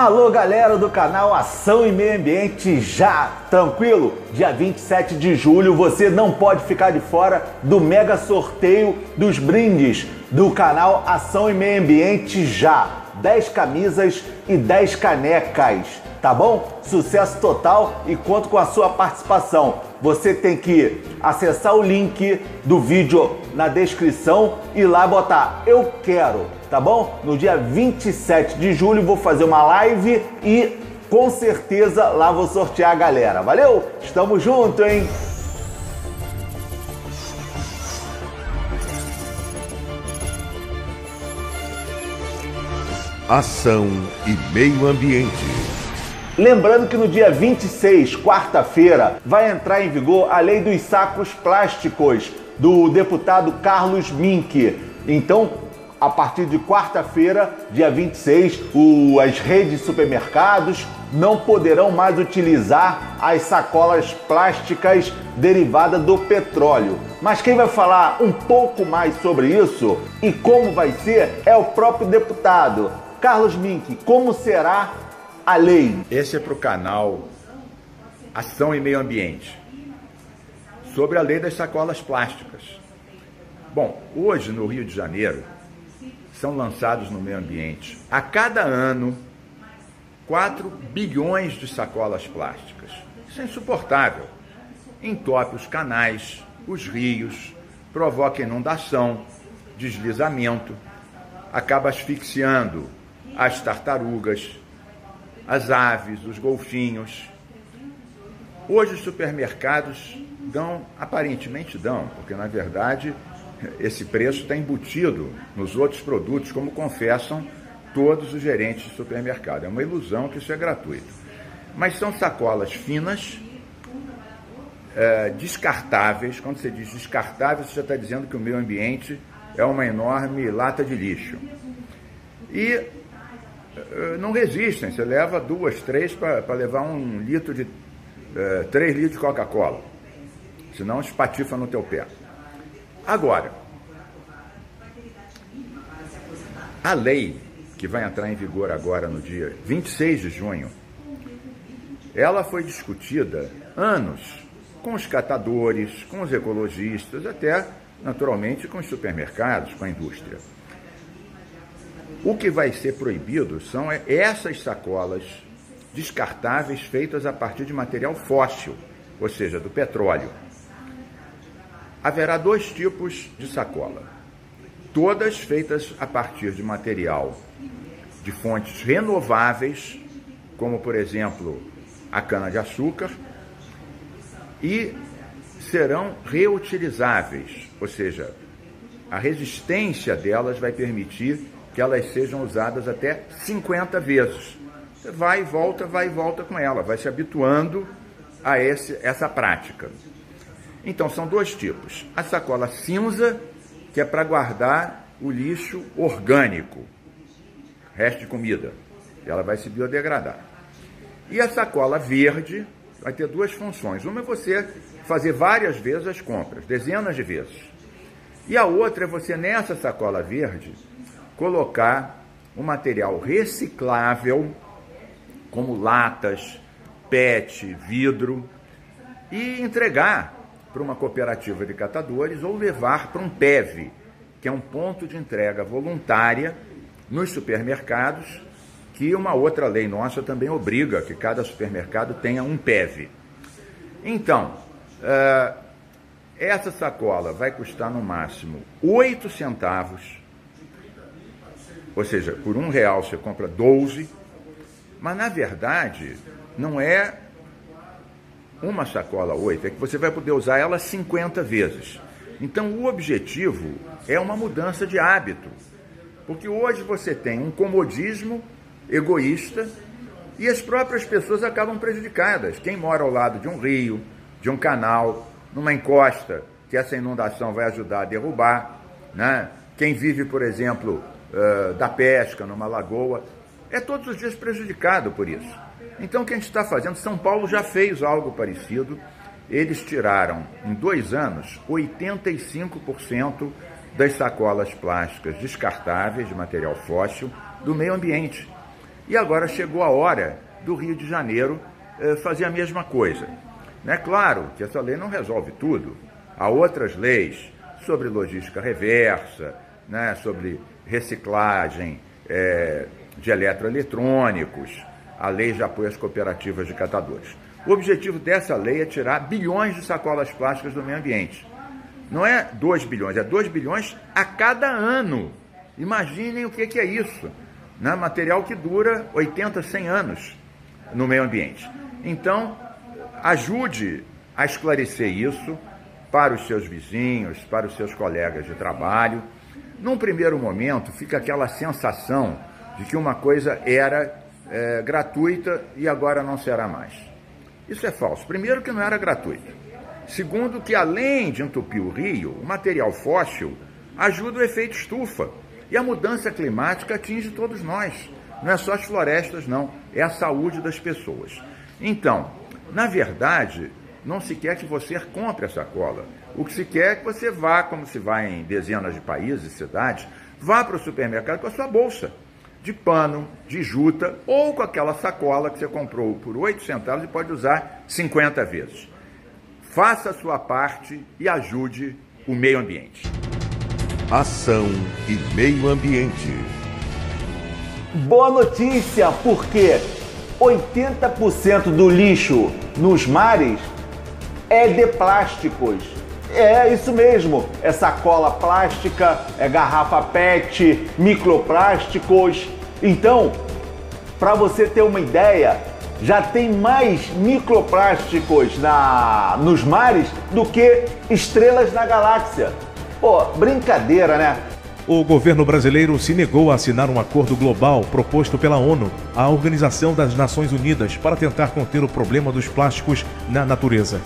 Alô galera do canal Ação e Meio Ambiente, já tranquilo? Dia 27 de julho você não pode ficar de fora do mega sorteio dos brindes do canal Ação e Meio Ambiente já. 10 camisas e 10 canecas, tá bom? Sucesso total e conto com a sua participação. Você tem que acessar o link do vídeo na descrição e lá botar eu quero, tá bom? No dia 27 de julho vou fazer uma live e com certeza lá vou sortear a galera. Valeu? Estamos juntos, hein? Ação e Meio Ambiente. Lembrando que no dia 26, quarta-feira, vai entrar em vigor a lei dos sacos plásticos do deputado Carlos Minc. Então, a partir de quarta-feira, dia 26, as redes de supermercados não poderão mais utilizar as sacolas plásticas derivadas do petróleo. Mas quem vai falar um pouco mais sobre isso e como vai ser é o próprio deputado. Carlos Minc, como será a lei? Este é para o canal Ação e Meio Ambiente, sobre a lei das sacolas plásticas. Bom, hoje no Rio de Janeiro são lançados no meio ambiente a cada ano 4 bilhões de sacolas plásticas. Isso é insuportável. Entope os canais, os rios, provoca inundação, deslizamento, acaba asfixiando as tartarugas, as aves, os golfinhos. Hoje os supermercados dão, aparentemente dão, porque na verdade esse preço está embutido nos outros produtos, como confessam todos os gerentes de supermercado. É uma ilusão que isso é gratuito. Mas são sacolas finas, descartáveis. Quando você diz descartável, você já está dizendo que o meio ambiente é uma enorme lata de lixo. E não resistem, você leva 2, 3 para levar 1 litro de 3 litros de Coca-Cola, senão espatifa no teu pé. Agora, a lei que vai entrar em vigor agora no dia 26 de junho, ela foi discutida anos com os catadores, com os ecologistas, até naturalmente com os supermercados, com a indústria. O que vai ser proibido são essas sacolas descartáveis feitas a partir de material fóssil, ou seja, do petróleo. Haverá 2 tipos de sacola, todas feitas a partir de material de fontes renováveis, como por exemplo a cana-de-açúcar, e serão reutilizáveis, ou seja, a resistência delas vai permitir que elas sejam usadas até 50 vezes. Você vai e volta com ela, vai se habituando a essa prática. Então, são 2 tipos. A sacola cinza, que é para guardar o lixo orgânico, resto de comida, ela vai se biodegradar. E a sacola verde vai ter 2 funções. Uma é você fazer várias vezes as compras, dezenas de vezes. E a outra é você, nessa sacola verde, colocar um material reciclável, como latas, PET, vidro, e entregar para uma cooperativa de catadores ou levar para um PEV, que é um ponto de entrega voluntária nos supermercados, que uma outra lei nossa também obriga que cada supermercado tenha um PEV. Então, essa sacola vai custar no máximo 8 centavos, ou seja, por R$1 você compra 12, mas na verdade não é uma sacola 8, é que você vai poder usar ela 50 vezes. Então o objetivo é uma mudança de hábito, porque hoje você tem um comodismo egoísta e as próprias pessoas acabam prejudicadas. Quem mora ao lado de um rio, de um canal, numa encosta, que essa inundação vai ajudar a derrubar, né? Quem vive, por exemplo, da pesca, numa lagoa, é todos os dias prejudicado por isso. Então o que a gente está fazendo, São Paulo já fez algo parecido, eles tiraram em 2 anos 85% das sacolas plásticas descartáveis de material fóssil do meio ambiente. E agora chegou a hora do Rio de Janeiro fazer a mesma coisa. É claro que essa lei não resolve tudo. Há outras leis sobre logística reversa, né, sobre reciclagem de eletroeletrônicos, a lei de apoio às cooperativas de catadores. O objetivo dessa lei é tirar bilhões de sacolas plásticas do meio ambiente. Não é 2 bilhões, é 2 bilhões a cada ano. Imaginem o que é isso, né? Material que dura 80, 100 anos no meio ambiente. Então, ajude a esclarecer isso para os seus vizinhos, para os seus colegas de trabalho. Num primeiro momento, fica aquela sensação de que uma coisa era gratuita e agora não será mais. Isso é falso. Primeiro, que não era gratuito. Segundo, que além de entupir o rio, o material fóssil ajuda o efeito estufa. E a mudança climática atinge todos nós. Não é só as florestas, não. É a saúde das pessoas. Então, na verdade, não se quer que você compre a sacola. O que se quer é que você vá, como se vai em dezenas de países e cidades, vá para o supermercado com a sua bolsa de pano, de juta, ou com aquela sacola que você comprou por 8 centavos e pode usar 50 vezes. Faça a sua parte e ajude o meio ambiente. Ação e meio ambiente. Boa notícia, porque 80% do lixo nos mares é de plásticos. É isso mesmo, é sacola plástica, é garrafa PET, microplásticos. Então, para você ter uma ideia, já tem mais microplásticos nos mares do que estrelas na galáxia. Pô, brincadeira, né? O governo brasileiro se negou a assinar um acordo global proposto pela ONU, a Organização das Nações Unidas, para tentar conter o problema dos plásticos na natureza.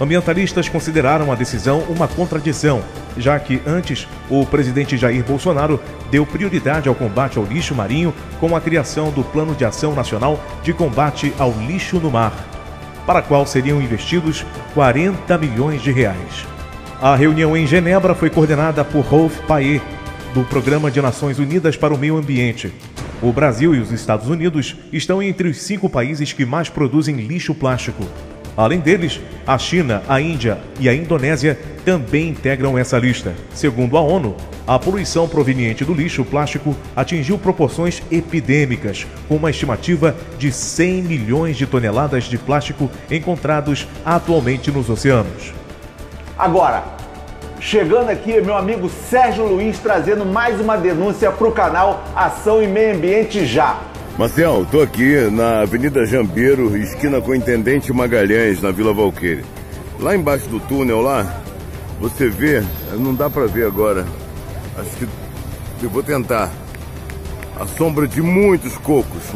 Ambientalistas consideraram a decisão uma contradição, já que antes o presidente Jair Bolsonaro deu prioridade ao combate ao lixo marinho com a criação do Plano de Ação Nacional de Combate ao Lixo no Mar, para a qual seriam investidos 40 milhões de reais. A reunião em Genebra foi coordenada por Rolf Paet, do Programa de Nações Unidas para o Meio Ambiente. O Brasil e os Estados Unidos estão entre os 5 países que mais produzem lixo plástico. Além deles, a China, a Índia e a Indonésia também integram essa lista. Segundo a ONU, a poluição proveniente do lixo plástico atingiu proporções epidêmicas, com uma estimativa de 100 milhões de toneladas de plástico encontrados atualmente nos oceanos. Agora, chegando aqui, meu amigo Sérgio Luiz trazendo mais uma denúncia para o canal Ação e Meio Ambiente já. Marcel, estou aqui na Avenida Jambeiro, esquina com o Intendente Magalhães, na Vila Valqueira. Lá embaixo do túnel, lá, você vê, não dá para ver agora, acho que eu vou tentar, a sombra de muitos cocos,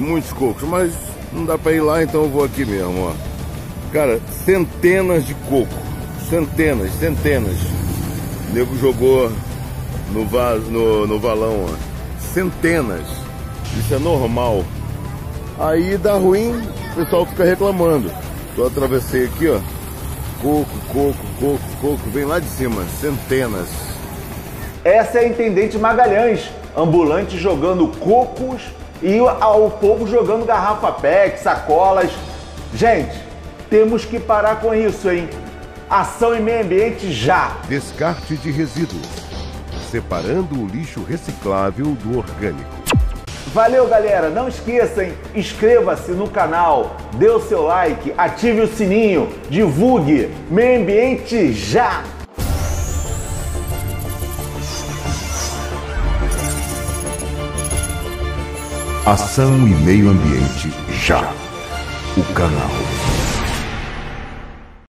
mas não dá para ir lá, então eu vou aqui mesmo, ó. Cara, centenas de cocos, centenas. O nego jogou no vaso, no valão, ó. Centenas. Isso é normal. Aí dá ruim, o pessoal fica reclamando. Eu atravessei aqui, ó. Coco, vem lá de cima, centenas. Essa é a Intendente Magalhães, ambulante jogando cocos e o povo jogando garrafa PET, sacolas. Gente, temos que parar com isso, hein? Ação e meio ambiente já. Descarte de resíduos, separando o lixo reciclável do orgânico. Valeu, galera! Não esqueçam, inscreva-se no canal, dê o seu like, ative o sininho, divulgue Meio Ambiente já! Ação e Meio Ambiente já! O canal.